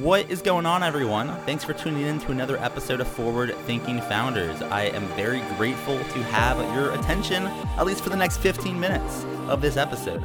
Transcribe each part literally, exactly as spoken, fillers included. What is going on, everyone? Thanks for tuning in to another episode of Forward Thinking Founders. I am very grateful to have your attention, at least for the next fifteen minutes of this episode.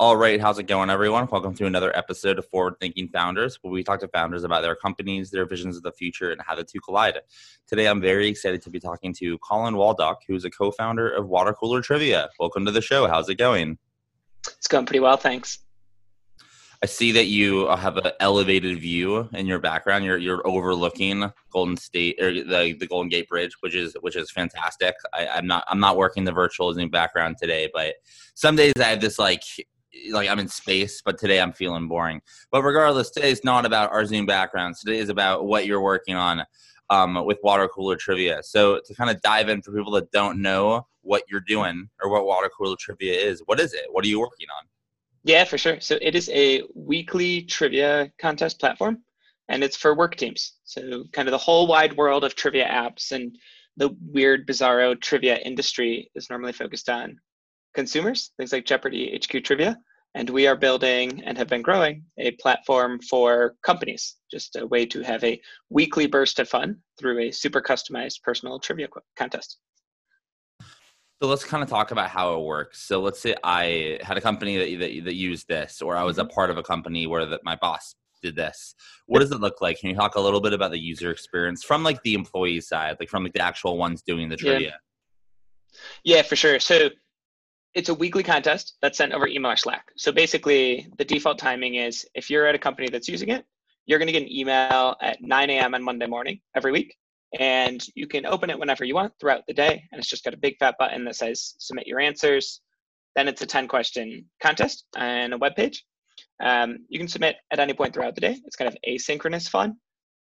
All right, how's it going, everyone? Welcome to another episode of Forward Thinking Founders, where we talk to founders about their companies, their visions of the future, and how the two collide. Today, I'm very excited to be talking to Colin Waldock, who's a co-founder of Water Cooler Trivia. Welcome to the show. How's it going? It's going pretty well, thanks. I see that you have an elevated view in your background. You're you're overlooking Golden State or the the Golden Gate Bridge, which is which is fantastic. I, I'm not I'm not working the virtualizing background today, but some days I have this like. like I'm in space, but today I'm feeling boring. But regardless, today's not about our Zoom backgrounds. Today is about what you're working on um, with Water Cooler Trivia. So to kind of dive in for people that don't know what you're doing or what Water Cooler Trivia is, what is it? What are you working on? Yeah, for sure. So it is a weekly trivia contest platform, and it's for work teams. So kind of the whole wide world of trivia apps and the weird, bizarro trivia industry is normally focused on consumers, things like Jeopardy, H Q Trivia, and we are building and have been growing a platform for companies, just a way to have a weekly burst of fun through a super customized personal trivia contest. So let's kind of talk about how it works. So let's say I had a company that that, that used this, or I was a part of a company where that my boss did this. What does it look like? Can you talk a little bit about the user experience from like the employee side, like from like the actual ones doing the trivia? Yeah, yeah for sure. So it's a weekly contest that's sent over email or Slack. So basically, the default timing is if you're at a company that's using it, you're going to get an email at nine a.m. on Monday morning every week. And you can open it whenever you want throughout the day. And it's just got a big fat button that says submit your answers. Then it's a ten question contest and a web page. Um, you can submit at any point throughout the day. It's kind of asynchronous fun.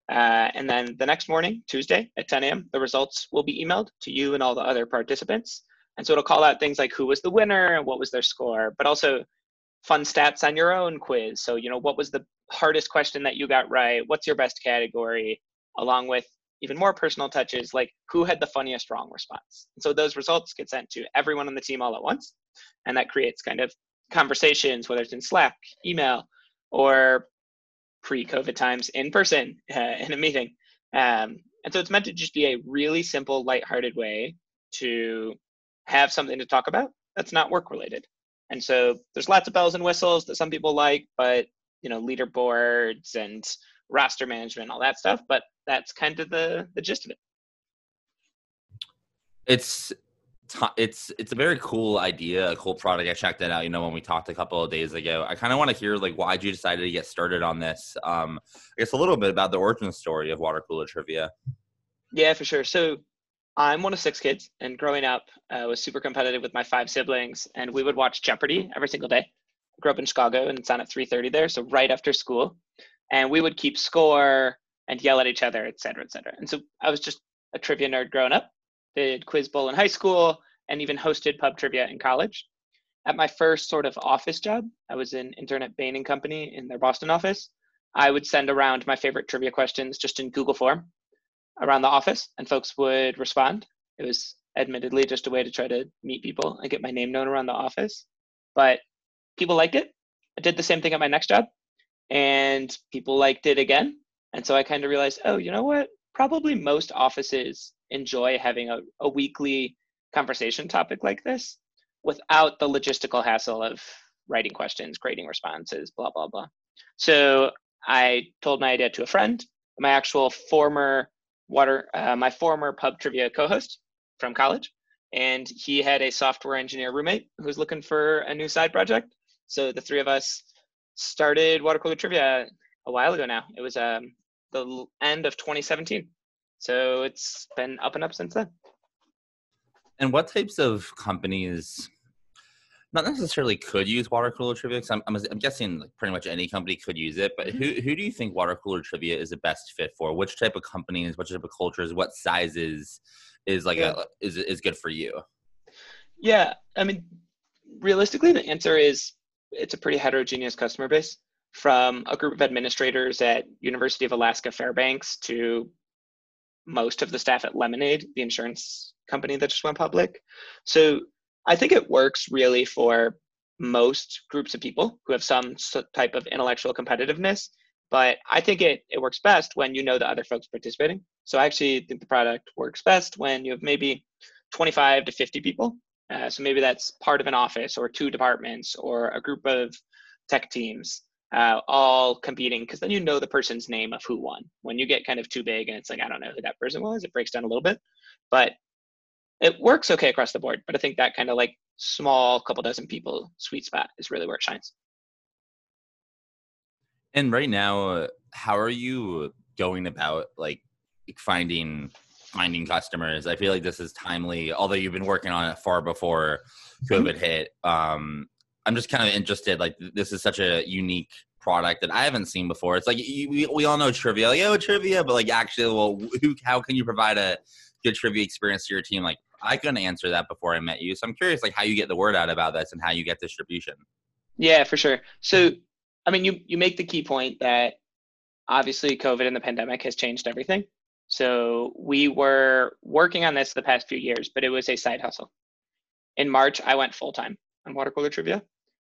Uh, and then the next morning, Tuesday at ten a.m., the results will be emailed to you and all the other participants. And so it'll call out things like who was the winner, what was their score, but also fun stats on your own quiz. So, you know, what was the hardest question that you got right? What's your best category? Along with even more personal touches, like who had the funniest wrong response? And so those results get sent to everyone on the team all at once. And that creates kind of conversations, whether it's in Slack, email, or pre-COVID times in person uh, in a meeting. Um, and so it's meant to just be a really simple, lighthearted way to have something to talk about that's not work related. And so there's lots of bells and whistles that some people like, but you know, leaderboards and roster management, all that stuff, but that's kind of the, the gist of it. It's, it's, it's a very cool idea, a cool product. I checked it out, you know, when we talked a couple of days ago. I kind of want to hear like, why'd you decide to get started on this? Um, I guess a little bit about the origin story of Water Cooler Trivia. Yeah, for sure. So I'm one of six kids, and growing up, I uh, was super competitive with my five siblings, and we would watch Jeopardy every single day. I grew up in Chicago, and it's on at three thirty there, so right after school. And we would keep score and yell at each other, et cetera, et cetera. And so I was just a trivia nerd growing up, did Quiz Bowl in high school, and even hosted pub trivia in college. At my first sort of office job, I was in intern at Bain and Company in their Boston office. I would send around my favorite trivia questions just in Google Form around the office, and folks would respond. It was admittedly just a way to try to meet people and get my name known around the office, but people liked it. I did the same thing at my next job, and people liked it again. And so I kind of realized, oh, you know what? Probably most offices enjoy having a, a weekly conversation topic like this without the logistical hassle of writing questions, grading responses, blah, blah, blah. So I told my idea to a friend. My actual former Water, uh, my former pub trivia co-host from college, and he had a software engineer roommate who was looking for a new side project. So the three of us started Water Cooler Trivia a while ago now. It was um, the end of twenty seventeen. So it's been up and up since then. And what types of companies, not necessarily could use Water Cooler Trivia, because I'm, I'm, I'm guessing like pretty much any company could use it, but who, who do you think Water Cooler Trivia is the best fit for? Which type of companies, what type of cultures, what sizes is like yeah. a, is is good for you? Yeah, I mean, realistically, the answer is it's a pretty heterogeneous customer base, from a group of administrators at University of Alaska Fairbanks to most of the staff at Lemonade, the insurance company that just went public. So I think it works really for most groups of people who have some type of intellectual competitiveness, but I think it, it works best when you know the other folks participating. So I actually think the product works best when you have maybe twenty-five to fifty people. Uh, so maybe that's part of an office or two departments or a group of tech teams uh, all competing, because then you know the person's name of who won. When you get kind of too big and it's like, I don't know who that person was, it breaks down a little bit. But it works okay across the board, but I think that kind of like small couple dozen people sweet spot is really where it shines. And right now, how are you going about like finding finding customers? I feel like this is timely, although you've been working on it far before COVID hit. Um, I'm just kind of interested, like this is such a unique product that I haven't seen before. It's like you, we all know trivia, like, oh, trivia, but like actually, well, who, how can you provide a good trivia experience to your team? Like I couldn't answer that before I met you. So I'm curious like how you get the word out about this and how you get distribution. Yeah, for sure. So, I mean, you, you make the key point that obviously COVID and the pandemic has changed everything. So we were working on this the past few years, but it was a side hustle. In March, I went full-time on Water Cooler Trivia,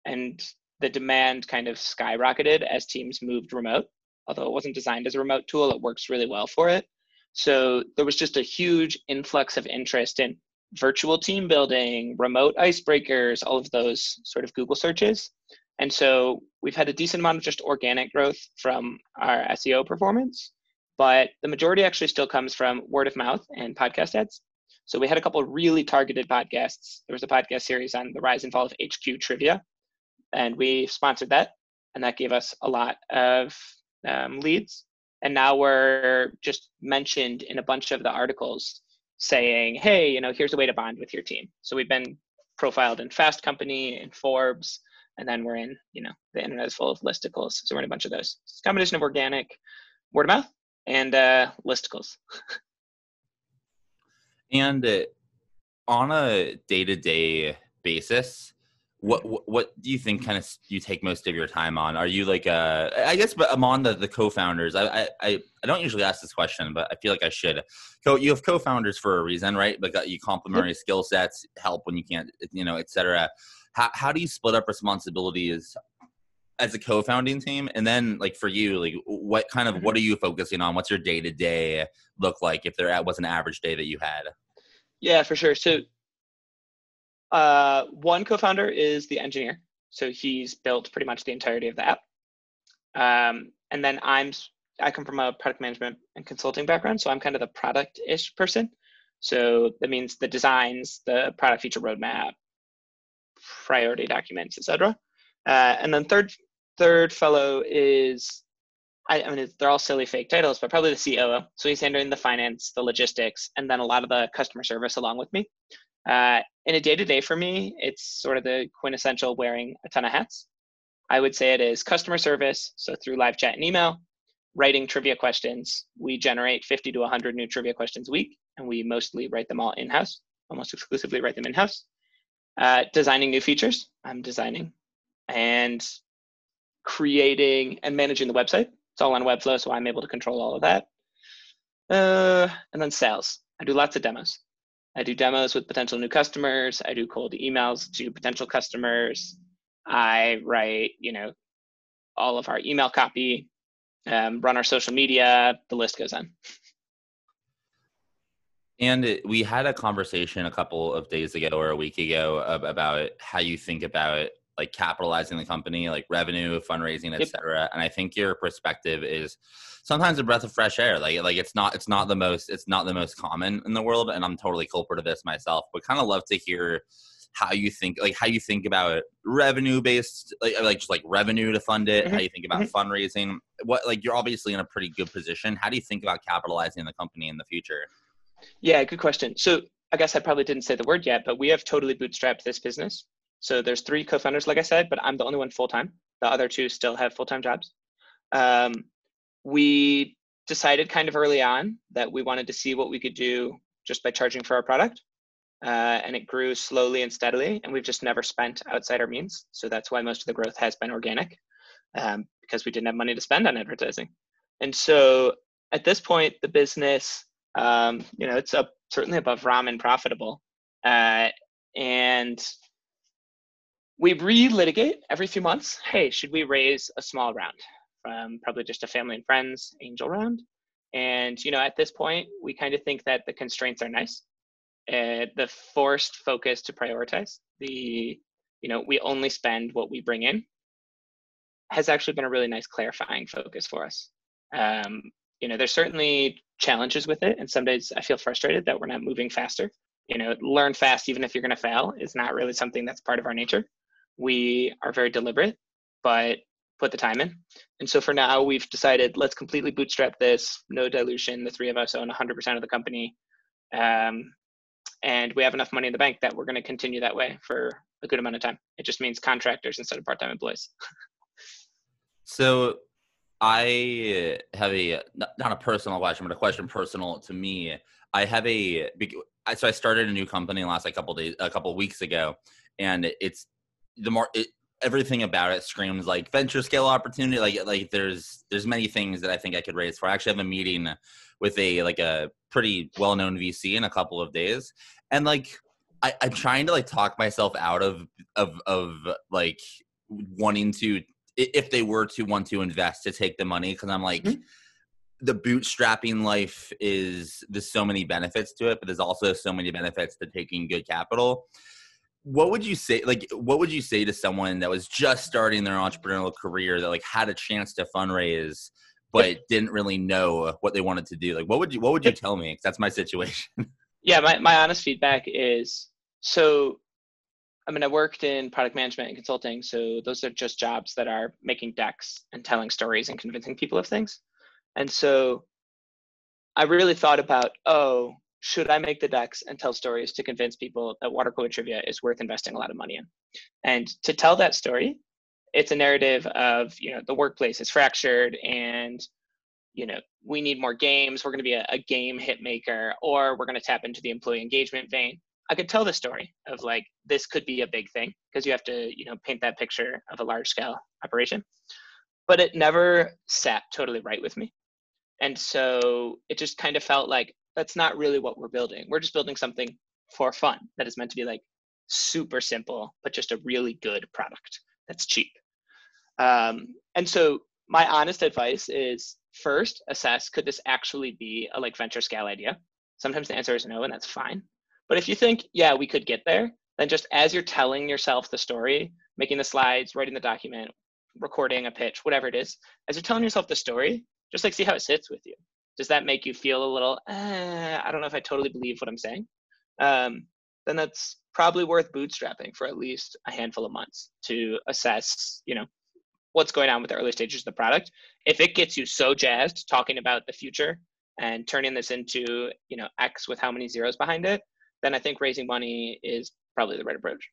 and the demand kind of skyrocketed as teams moved remote. Although it wasn't designed as a remote tool, it works really well for it. So there was just a huge influx of interest in virtual team building, remote icebreakers, all of those sort of Google searches. And so we've had a decent amount of just organic growth from our S E O performance, but the majority actually still comes from word of mouth and podcast ads. So we had a couple of really targeted podcasts. There was a podcast series on the rise and fall of H Q Trivia, and we sponsored that, and that gave us a lot of um, leads. And now we're just mentioned in a bunch of the articles saying, hey, you know, here's a way to bond with your team. So we've been profiled in Fast Company, in Forbes, and then we're in, you know, the internet is full of listicles. So we're in a bunch of those. It's a combination of organic, word of mouth, and uh, listicles. And uh, on a day-to-day basis, What what do you think kind of you take most of your time on? Are you like uh I guess but I'm on the, the co-founders. I, I I don't usually ask this question, but I feel like I should. So you have co-founders for a reason, right? But you complementary yep. skill sets, help when you can't, you know, et cetera. How how do you split up responsibilities as a co-founding team? And then like for you, like what kind of mm-hmm. what are you focusing on? What's your day to day look like if there was an average day that you had? Yeah, for sure. So Uh, one co-founder is the engineer. So he's built pretty much the entirety of the app. Um, and then I'm, I come from a product management and consulting background. So I'm kind of the product-ish person. So that means the designs, the product feature roadmap, priority documents, et cetera. Uh, and then third, third fellow is, I, I mean, it's, they're all silly fake titles, but probably the C O O. So he's handling the finance, the logistics, and then a lot of the customer service along with me. Uh, in a day-to-day for me, it's sort of the quintessential wearing a ton of hats. I would say it is customer service, so through live chat and email, writing trivia questions. We generate fifty to one hundred new trivia questions a week, and we mostly write them all in-house, almost exclusively write them in-house. Uh, designing new features, I'm designing, and creating and managing the website. It's all on Webflow, so I'm able to control all of that. Uh, and then sales. I do lots of demos. I do demos with potential new customers. I do cold emails to potential customers. I write, you know, all of our email copy, um, run our social media, the list goes on. And we had a conversation a couple of days ago or a week ago about how you think about like capitalizing the company, like revenue, fundraising, et cetera. And I think your perspective is sometimes a breath of fresh air. Like, like it's not, it's not the most, it's not the most common in the world. And I'm totally culprit of this myself, but kind of love to hear how you think, like how you think about revenue based, like, like just like revenue to fund it, mm-hmm. how you think about mm-hmm. fundraising, what, like you're obviously in a pretty good position. How do you think about capitalizing the company in the future? Yeah, good question. So I guess I probably didn't say the word yet, but we have totally bootstrapped this business. So there's three co-founders, like I said, but I'm the only one full-time. The other two still have full-time jobs. Um, we decided kind of early on that we wanted to see what we could do just by charging for our product. Uh, and it grew slowly and steadily, and we've just never spent outside our means. So that's why most of the growth has been organic, um, because we didn't have money to spend on advertising. And so at this point, the business, um, you know, it's up, certainly above ramen profitable. Uh, and we relitigate every few months. Hey, should we raise a small round from probably just a family and friends angel round? And, you know, at this point, we kind of think that the constraints are nice. Uh, the forced focus to prioritize the, you know, we only spend what we bring in has actually been a really nice clarifying focus for us. Um, you know, there's certainly challenges with it. And some days I feel frustrated that we're not moving faster. You know, learn fast, even if you're going to fail, is not really something that's part of our nature. We are very deliberate, but put the time in. And so for now, we've decided let's completely bootstrap this, no dilution. The three of us own one hundred percent of the company. Um, and we have enough money in the bank that we're going to continue that way for a good amount of time. It just means contractors instead of part-time employees. So I have a, not a personal question, but a question personal to me. I have a, so I started a new company last like, couple days, a couple weeks ago, and it's the more, it, everything about it screams like venture scale opportunity. Like, like there's, there's many things that I think I could raise for. I actually have a meeting with a, like a pretty well-known V C in a couple of days. And like, I, I'm trying to like talk myself out of, of, of like wanting to, if they were to want to invest, to take the money. Cause I'm like, mm-hmm. the bootstrapping life is, there's so many benefits to it, but there's also so many benefits to taking good capital. What would you say, like, what would you say to someone that was just starting their entrepreneurial career that like had a chance to fundraise, but didn't really know what they wanted to do? Like, what would you, what would you tell me? Cause that's my situation. Yeah. My, my honest feedback is, so I mean, I worked in product management and consulting, so those are just jobs that are making decks and telling stories and convincing people of things. And so I really thought about, oh, should I make the decks and tell stories to convince people that Water Cooler Trivia is worth investing a lot of money in? And to tell that story, it's a narrative of, you know, the workplace is fractured and, you know, we need more games. We're going to be a, a game hit maker, or we're going to tap into the employee engagement vein. I could tell the story of like, this could be a big thing, because you have to, you know, paint that picture of a large scale operation, but it never sat totally right with me. And so it just kind of felt like, that's not really what we're building. We're just building something for fun that is meant to be like super simple, but just a really good product that's cheap. Um, and so my honest advice is, first assess, could this actually be a like venture scale idea? Sometimes the answer is no, and that's fine. But if you think, yeah, we could get there, then just as you're telling yourself the story, making the slides, writing the document, recording a pitch, whatever it is, as you're telling yourself the story, just like see how it sits with you. Does that make you feel a little, eh, I don't know if I totally believe what I'm saying? Um, then that's probably worth bootstrapping for at least a handful of months to assess, you know, what's going on with the early stages of the product. If it gets you so jazzed talking about the future and turning this into, you know, X with how many zeros behind it, then I think raising money is probably the right approach.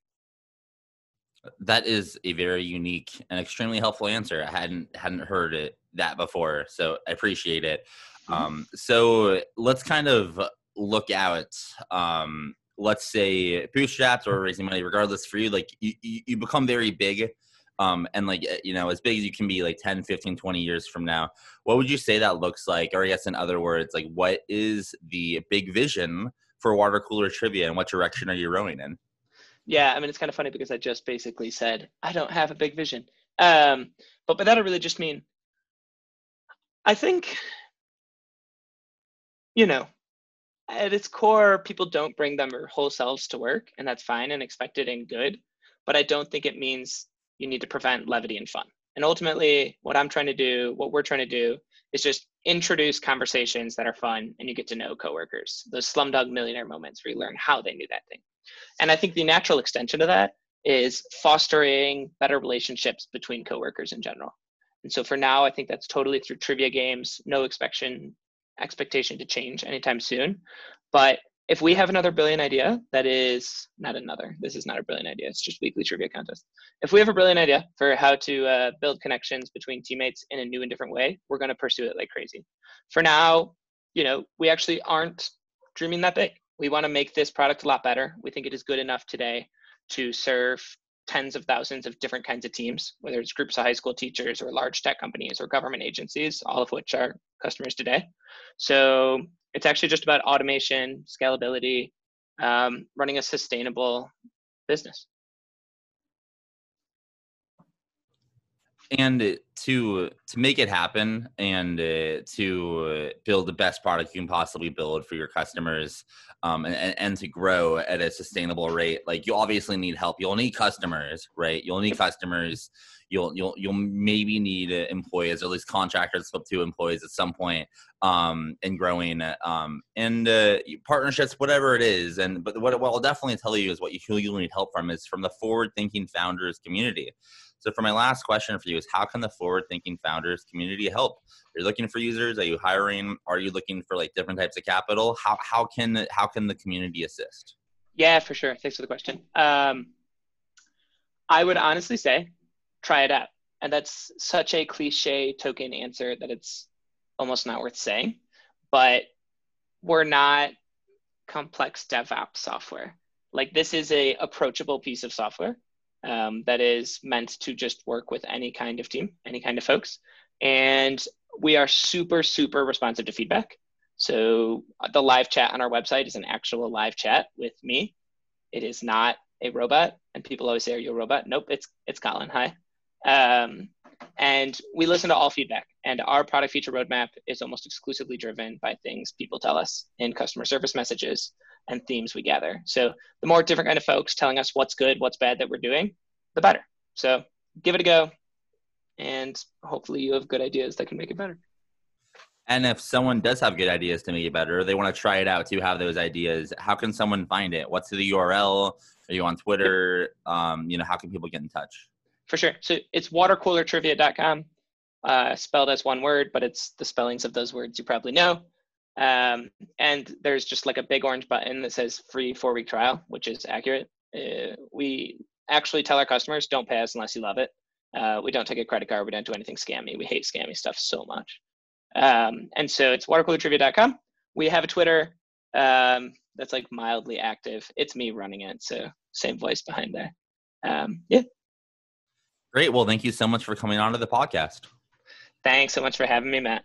That is a very unique and extremely helpful answer. I hadn't hadn't heard it, that before, so I appreciate it. Mm-hmm. Um, so let's kind of look out. Um, let's say bootstraps or raising money, regardless for you, like you, you become very big um, and like, you know, as big as you can be like ten, fifteen, twenty years from now. What would you say that looks like? Or I guess in other words, like what is the big vision for Water Cooler Trivia, and what direction are you rowing in? Yeah, I mean, it's kind of funny because I just basically said, I don't have a big vision. Um, but by that, I really just mean, I think, you know, at its core, people don't bring their whole selves to work, and that's fine and expected and good. But I don't think it means you need to prevent levity and fun. And ultimately, what I'm trying to do, what we're trying to do, is just introduce conversations that are fun and you get to know coworkers. Those Slumdog Millionaire moments where you learn how they knew that thing. And I think the natural extension of that is fostering better relationships between coworkers in general. And so for now, I think that's totally through trivia games, no expectation, expectation to change anytime soon. But if we have another brilliant idea that is not another, this is not a brilliant idea, it's just weekly trivia contest. If we have a brilliant idea for how to uh, build connections between teammates in a new and different way, we're gonna pursue it like crazy. For now, you know, we actually aren't dreaming that big. We wanna make this product a lot better. We think it is good enough today to serve tens of thousands of different kinds of teams, whether it's groups of high school teachers or large tech companies or government agencies, all of which are customers today. So it's actually just about automation, scalability, um, running a sustainable business. And to to make it happen and uh, to build the best product you can possibly build for your customers, um, and, and to grow at a sustainable rate, like you obviously need help. You'll need customers, right? You'll need customers. You'll you'll you'll maybe need employees, or at least contractors to employees at some point, um, and growing um, and uh, partnerships, whatever it is. And but what, what I'll definitely tell you is what you feel you'll need help from is from the Forward Thinking Founders community. So for my last question for you is, how can the Forward Thinking Founders community help? Are you looking for users? Are you hiring? Are you looking for like different types of capital? How how can how can the community assist? Yeah, for sure. Thanks for the question. Um, I would honestly say, try it out. And that's such a cliche token answer that it's almost not worth saying, but we're not complex DevOps software. Like this is a approachable piece of software. Um, that is meant to just work with any kind of team, any kind of folks. And we are super, super responsive to feedback. So the live chat on our website is an actual live chat with me. It is not a robot. And people always say, are you a robot? Nope, it's it's Colin, hi. Um, and we listen to all feedback. And our product feature roadmap is almost exclusively driven by things people tell us in customer service messages and themes we gather. So the more different kind of folks telling us what's good, what's bad that we're doing, the better. So give it a go, and hopefully you have good ideas that can make it better. And if someone does have good ideas to make it better, they want to try it out to have those ideas, how can someone find it? What's the U R L? Are you on Twitter? Um, you know, how can people get in touch? For sure. So it's water cooler trivia dot com, uh, spelled as one word, but it's the spellings of those words you probably know. Um, and there's just like a big orange button that says free four week trial, which is accurate. Uh, we actually tell our customers, don't pay us unless you love it. Uh, we don't take a credit card. We don't do anything scammy. We hate scammy stuff so much. Um, and so it's water cooler trivia dot com. We have a Twitter, um, that's like mildly active. It's me running it. So same voice behind there. Um, yeah. Great. Well, thank you so much for coming on to the podcast. Thanks so much for having me, Matt.